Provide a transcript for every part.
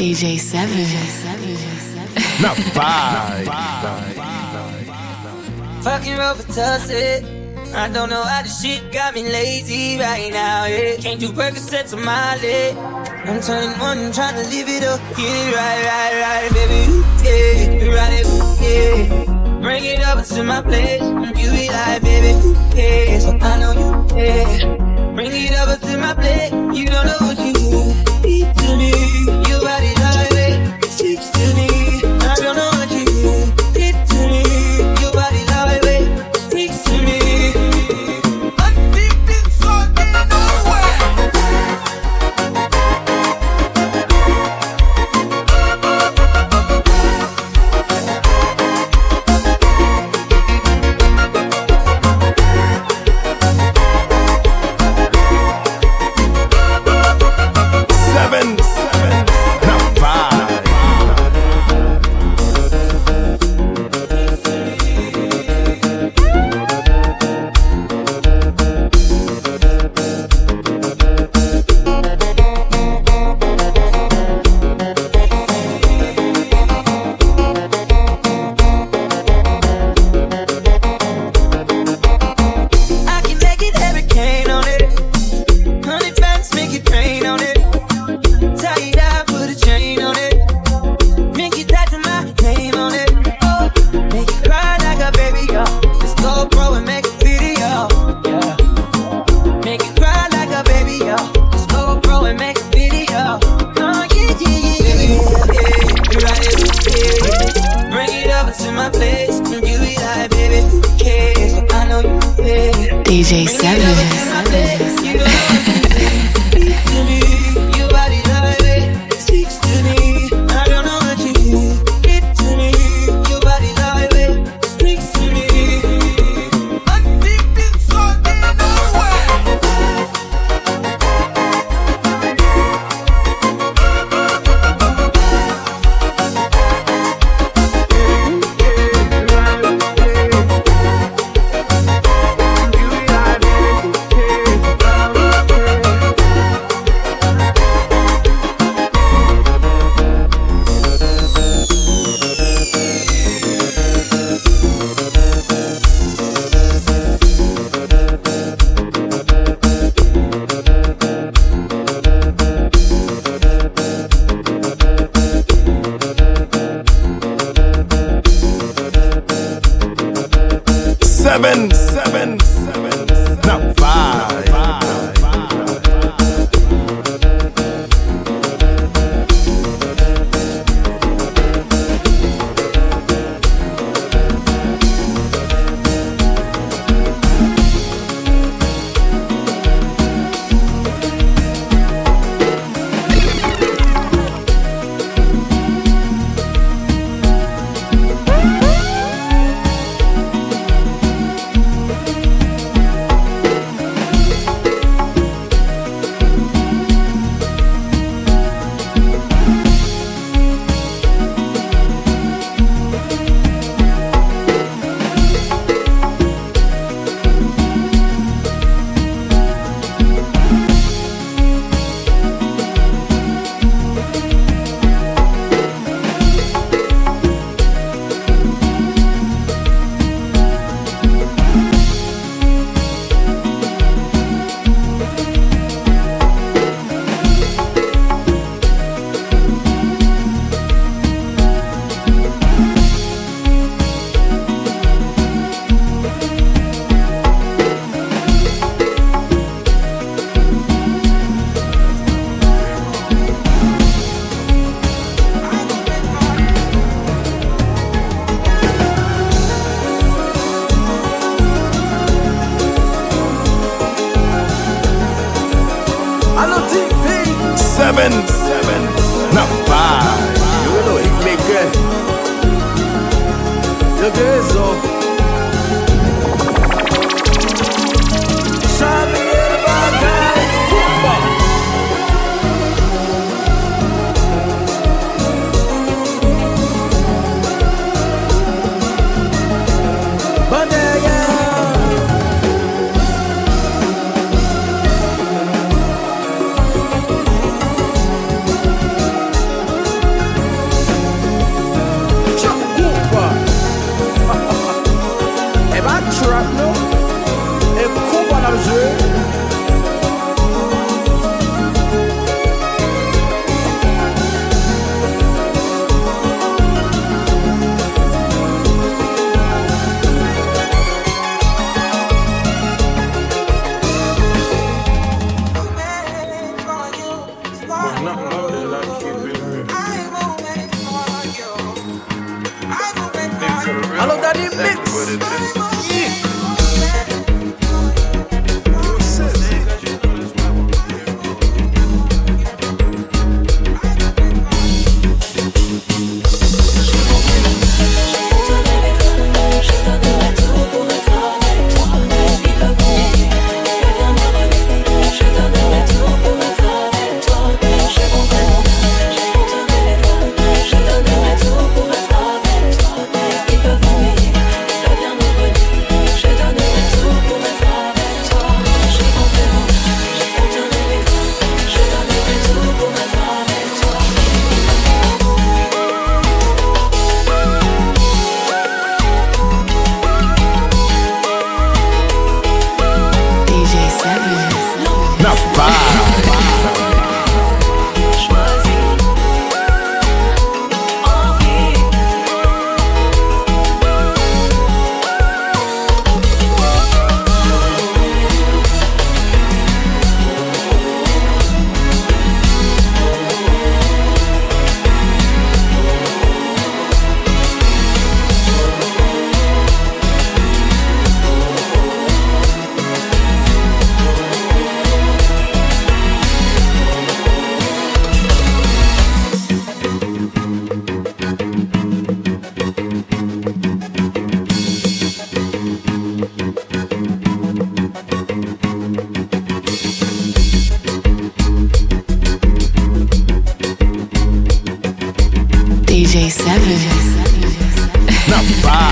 DJ Seven. Now five. Fucking rope and toss it. I don't know how this shit got me lazy right now. Yeah. Can't do Percocets on my leg. I'm turning one and trying to live it up. Get it right, baby. Yeah, you ride it, yeah. Bring it up to my place. You be like, baby, yeah. So I know you, yeah. Bring it over to my plate. You don't know what you do. Deep to me. Your body like it. Speaks to me. I don't know what you do. Deep to me. Your body like it. Speaks to me. I'm deep inside in DJ Seven. Seven, now five. Seven, now five. You know it, nigga. You guys so. Show me everybody football. But Na paz. DJ Seven. Na paz.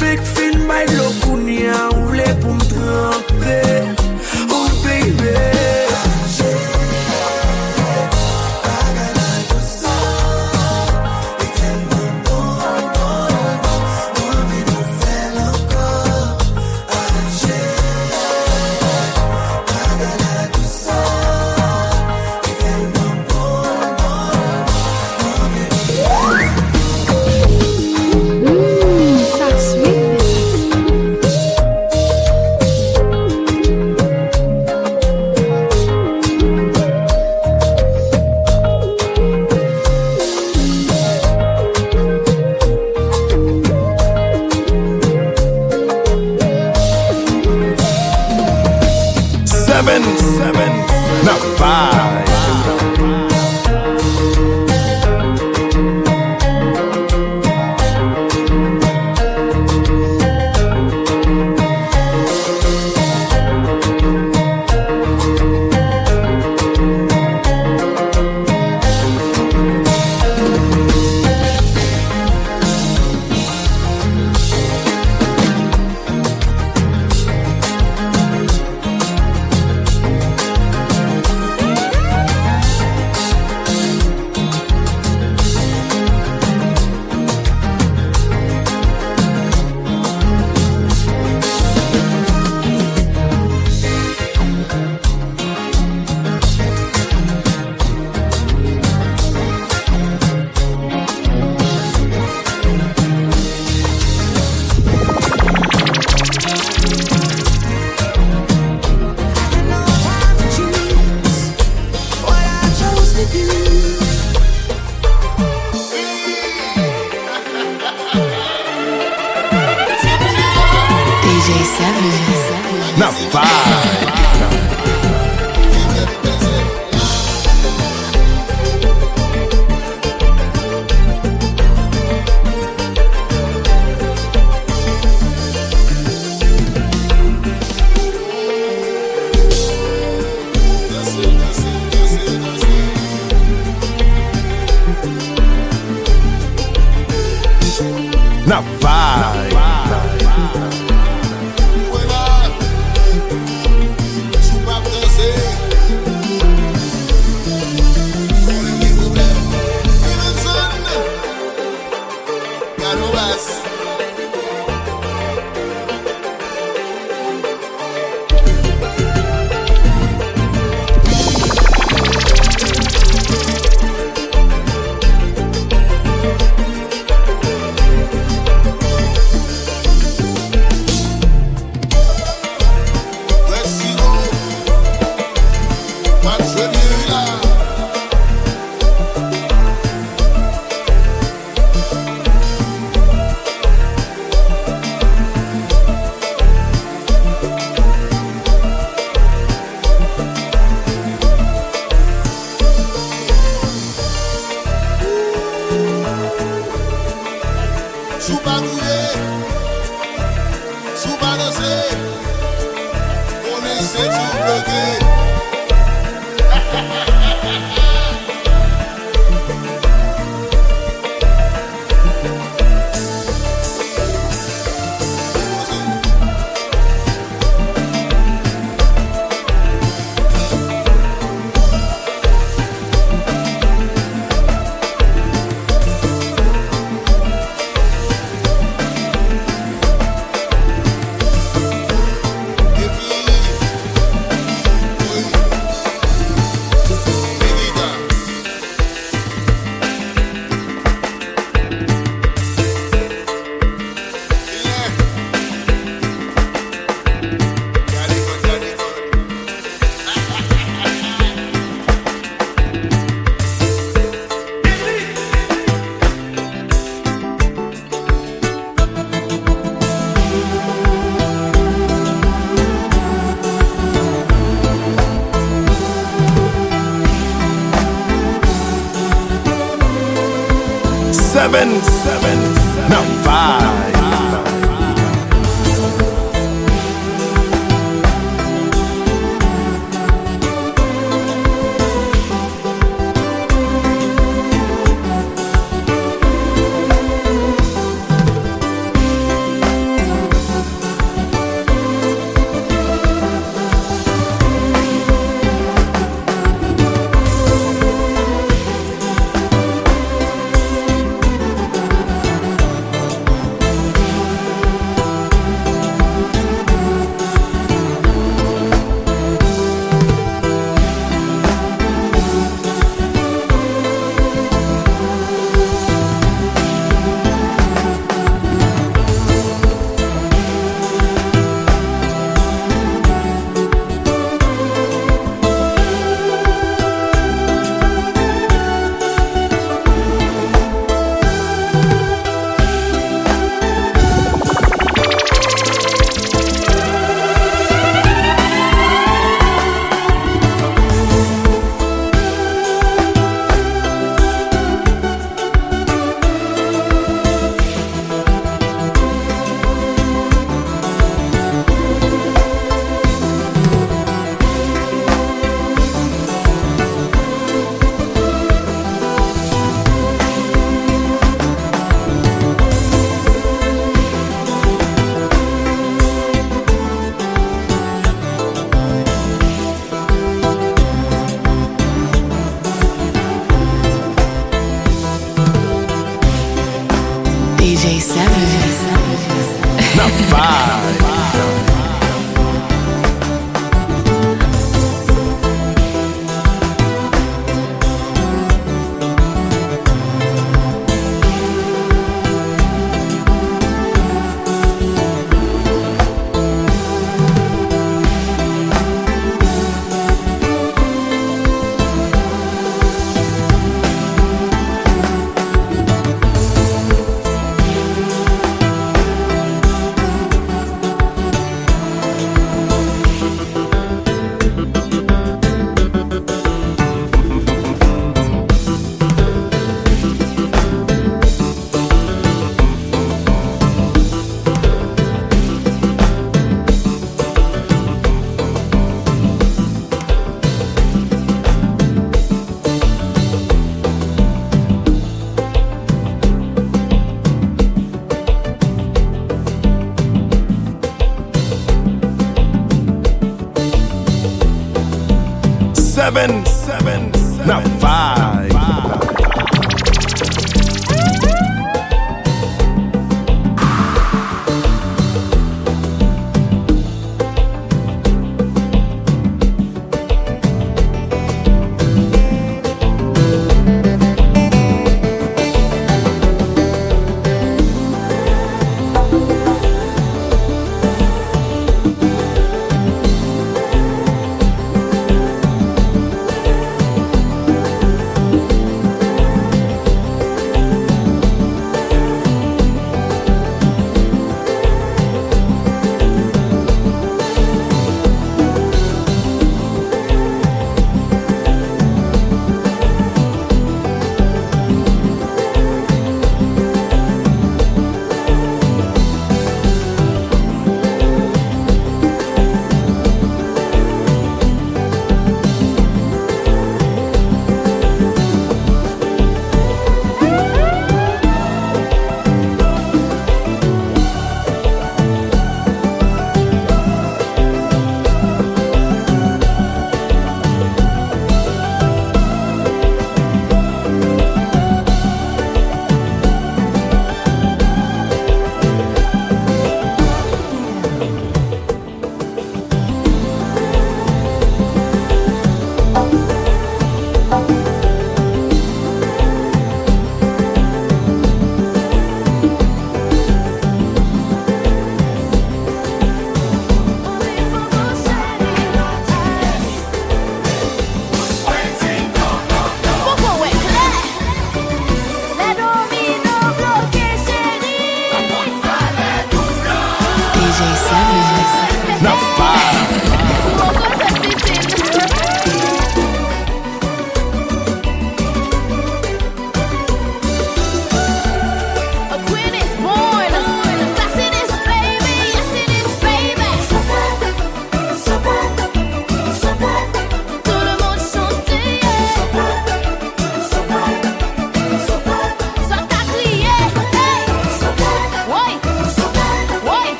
Fake fin m'bay l'eau kounia, ou vle pou m'tremper. Oh baby,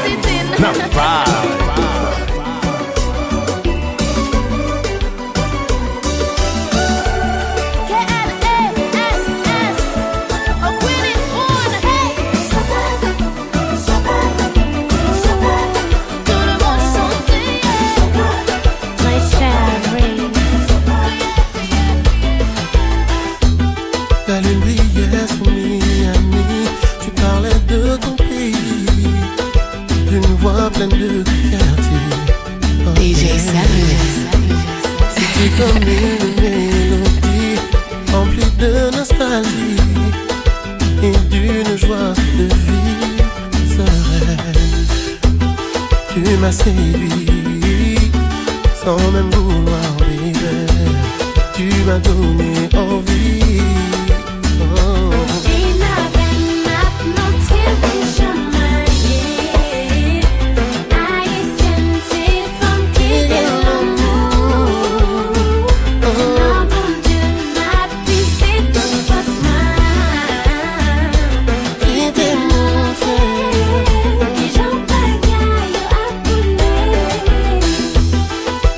Seven. Now ride. DJ Seven. C'est comme une mélodie emplie de nostalgie et d'une joie de vie sereine. Tu m'as séduit sans même vouloir vivre. Tu m'as donné envie.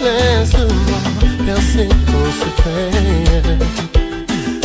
Laisse-moi percer ton secret.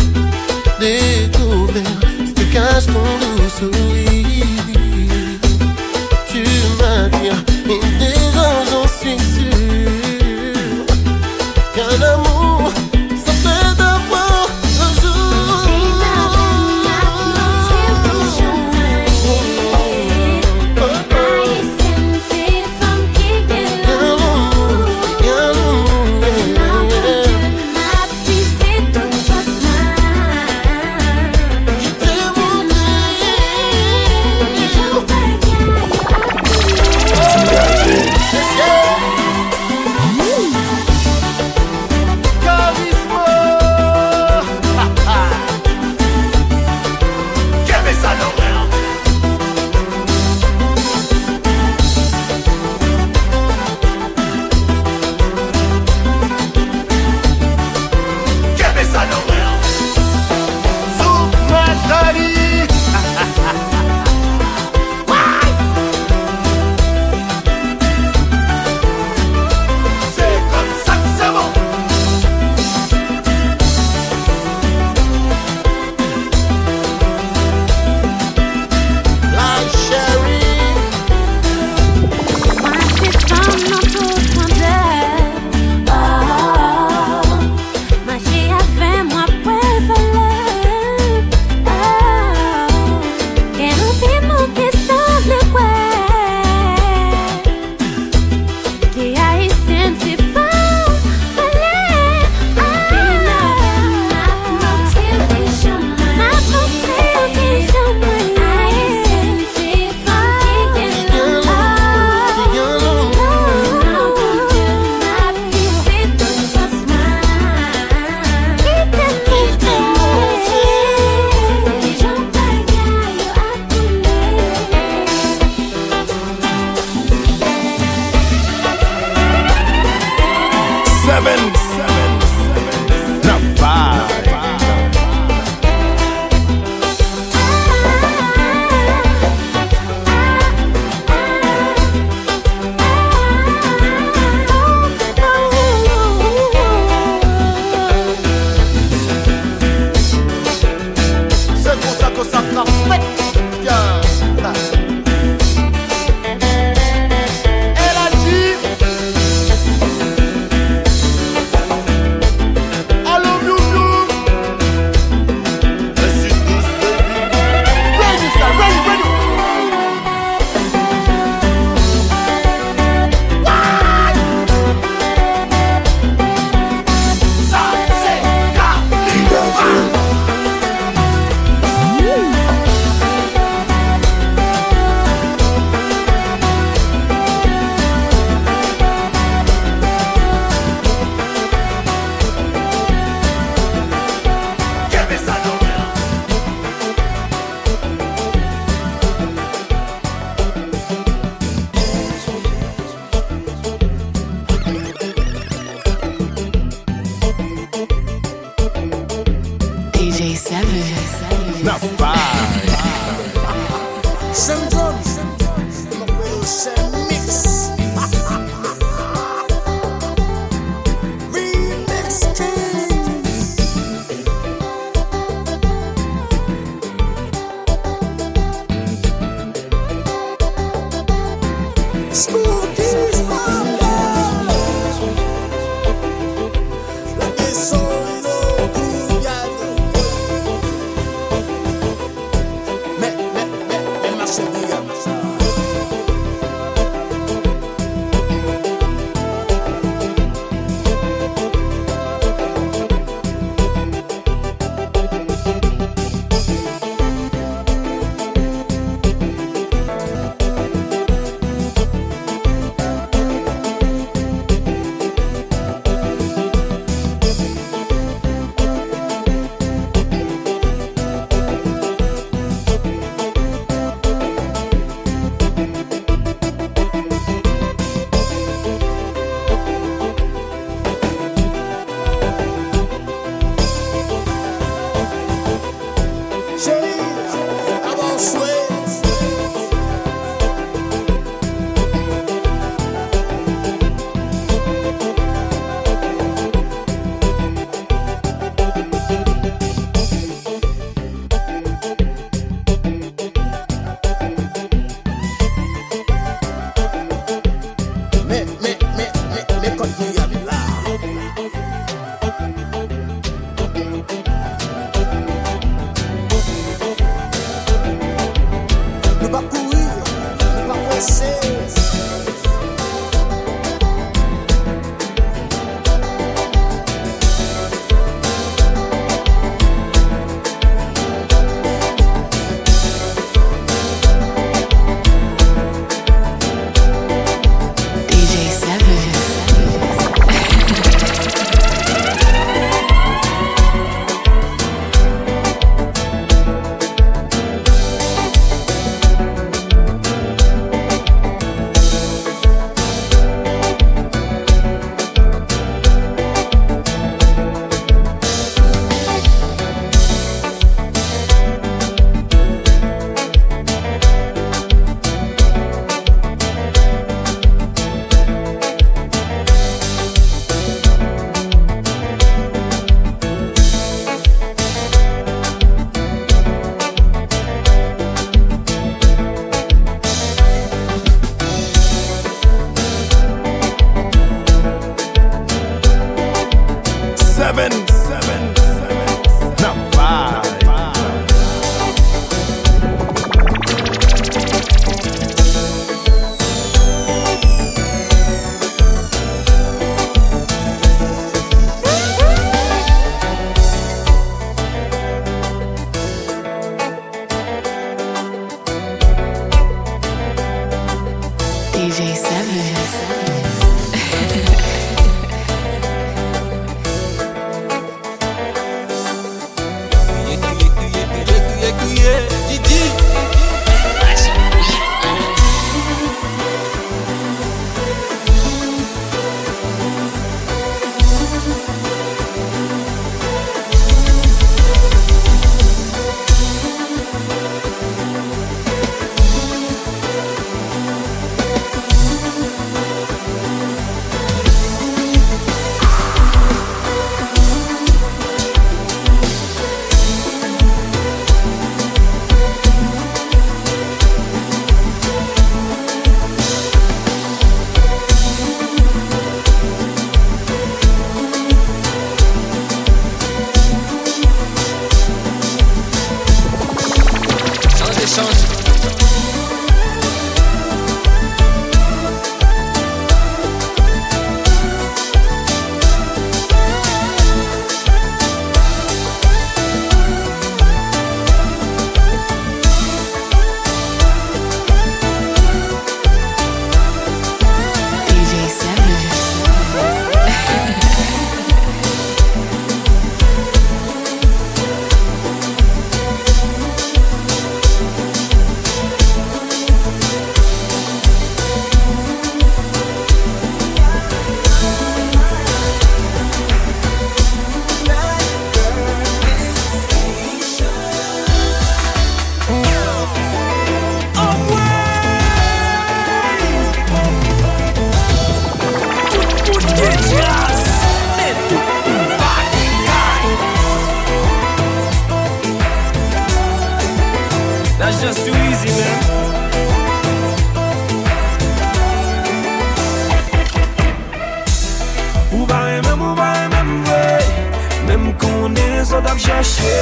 nașe,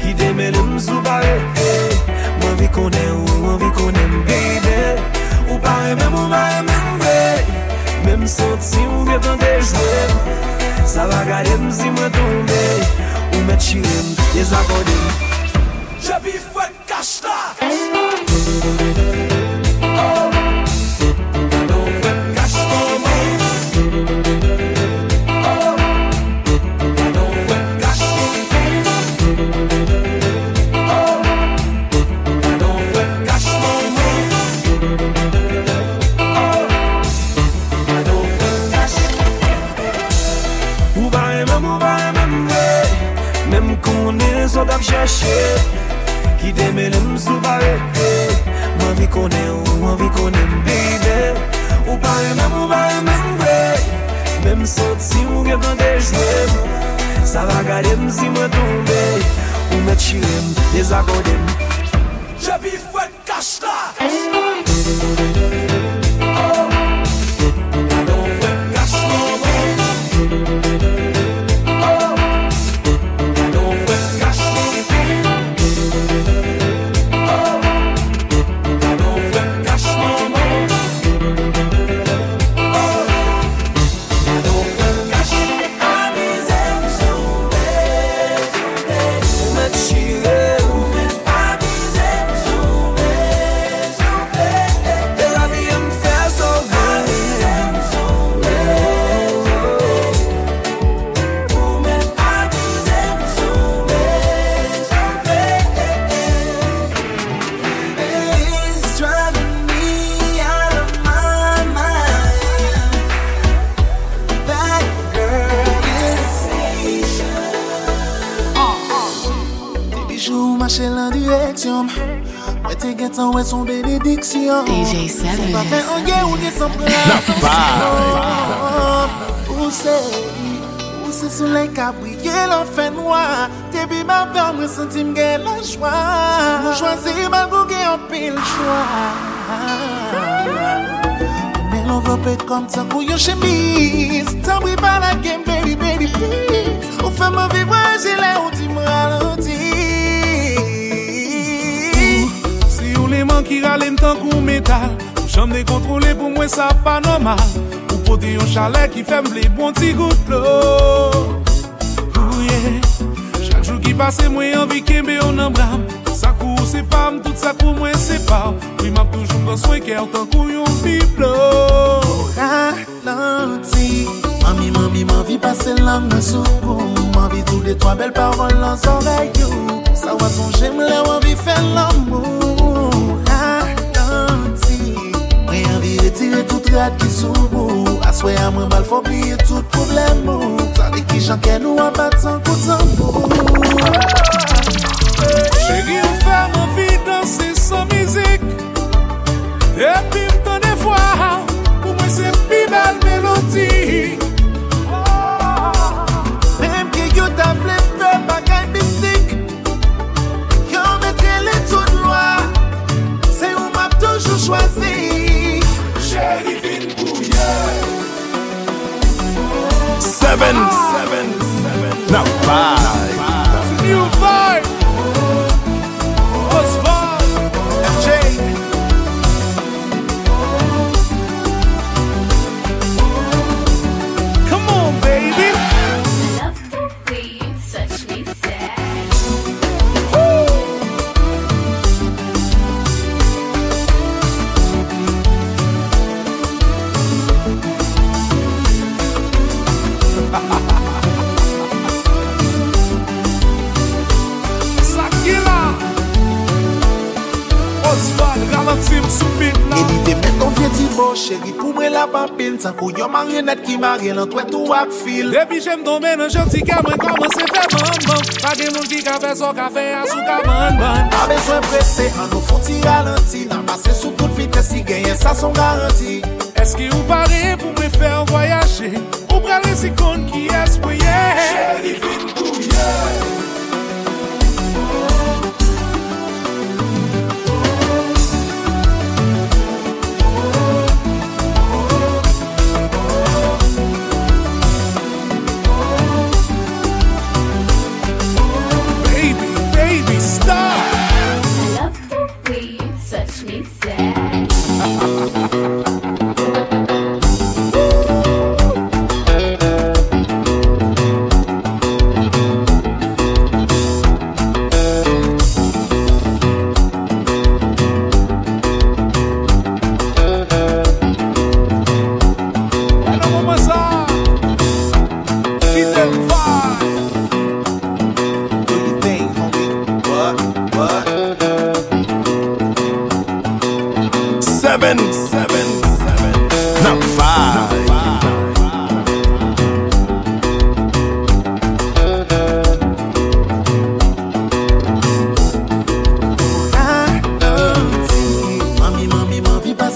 chide-me l-mzubare. Mă vi conem, mă vi conem, baby. U pare mem, u mare mem, vei. Mem soțim, vietă de juem. Să vagarem zi mă dumei. U mecirem, e zagodim. Je vis făt cașta. Ki demelem zubare, mă vi coneu, mă vi conem, baby. U pare mem, vei. Mem soțim, vietă de juem. Să vagarem zi mă dumei. U mecirem, e zagodem. Je vis făt cașta. DJ Seven. Où c'est soleil qui a brillé la fin noire. Depuis ma femme, je sentis la joie. Choisis ma bouquet en pile choix. Mais l'on va peut-être comme ça pour une chemise. T'en prie pas la game, baby, baby, please. Où fait mon vivre, j'ai l'air où tu me ralentis. L'élément qui râle tant qu'on métal. Pour chambre décontrôlée, pour moi ça pas normal. Pour poter un chalet qui ferme les bons petits gouttes l'eau. Chaque jour qui passe, moi envie qu'il me on en brame. Tout ça court, c'est pas, tout ça court, moi c'est pas. Oui, m'a toujours dans soin qu'elle tant qu'on y on pipe l'eau. Ralentis, mami, mami, m'envie passer l'âme dans son goût. M'envie tous les trois belles paroles dans son rayon. Ça va son j'aime, là, envie faire l'amour. Tire tout rade qui soubou. Assoye à moi mal faut oublier tout problème. Tandis qui j'enquais nous à battre sans coup de tambour. Chérie, on fait mon vie danser sans musique. Et puis m'tonnez voir. Pour moi c'est plus belle mélodie. Même que yo t'appelé fait bagay mystique. Yo mettrai les tout lois. C'est où m'a toujours choisi. Seven, now five. It's a new vibe. Oswald, MJ. Come on, baby. I love the way you touch me sad. Elite met ton vieux tibo, chéri, pour moi la papille. Tant qu'on y a marionnette qui marie, l'entoit tout à fil. Depuis j'aime tomber dans gentil cam, comment c'est fait bon. Pas de monde qui café son café à sous caman bon. Pas besoin pressé, en nous faut tirer ralenti. N'a passé sous toute vitesse, si gagne, ça son garanti. Est-ce que vous parlez pour me faire voyager? Ou prenez ces comptes qui espouillent? Chéri, vite pour y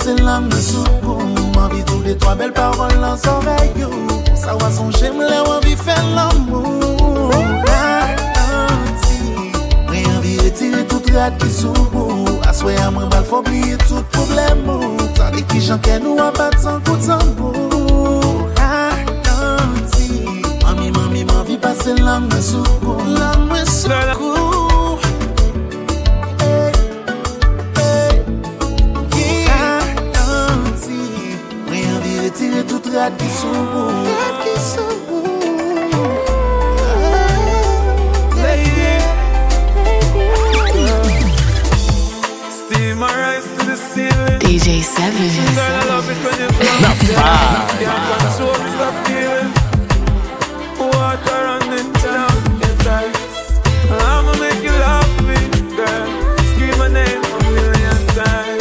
c'est l'âme de soukou. M'envie tous les trois belles paroles dans son veillou. Ça va son j'aime là où envie faire l'amour. Rien envie retirer toute rate qui soukou. Assoyez à moi, mal faut oublier tout problème. Tandis que j'enquête nous à battre sans coup de tambour. Mami, m'envie passer l'âme de soukou. L'âme de soukou. Tire toute rate qui s'ouvre. Steam my eyes to the ceiling. DJ Seven. Girl, I love it when you blow me down. Can't control the feeling. Water running down your thighs. I'ma make you love me, girl. Scream my name a million times.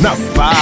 na paz.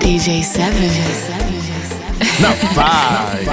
DJ Seven. Na paz.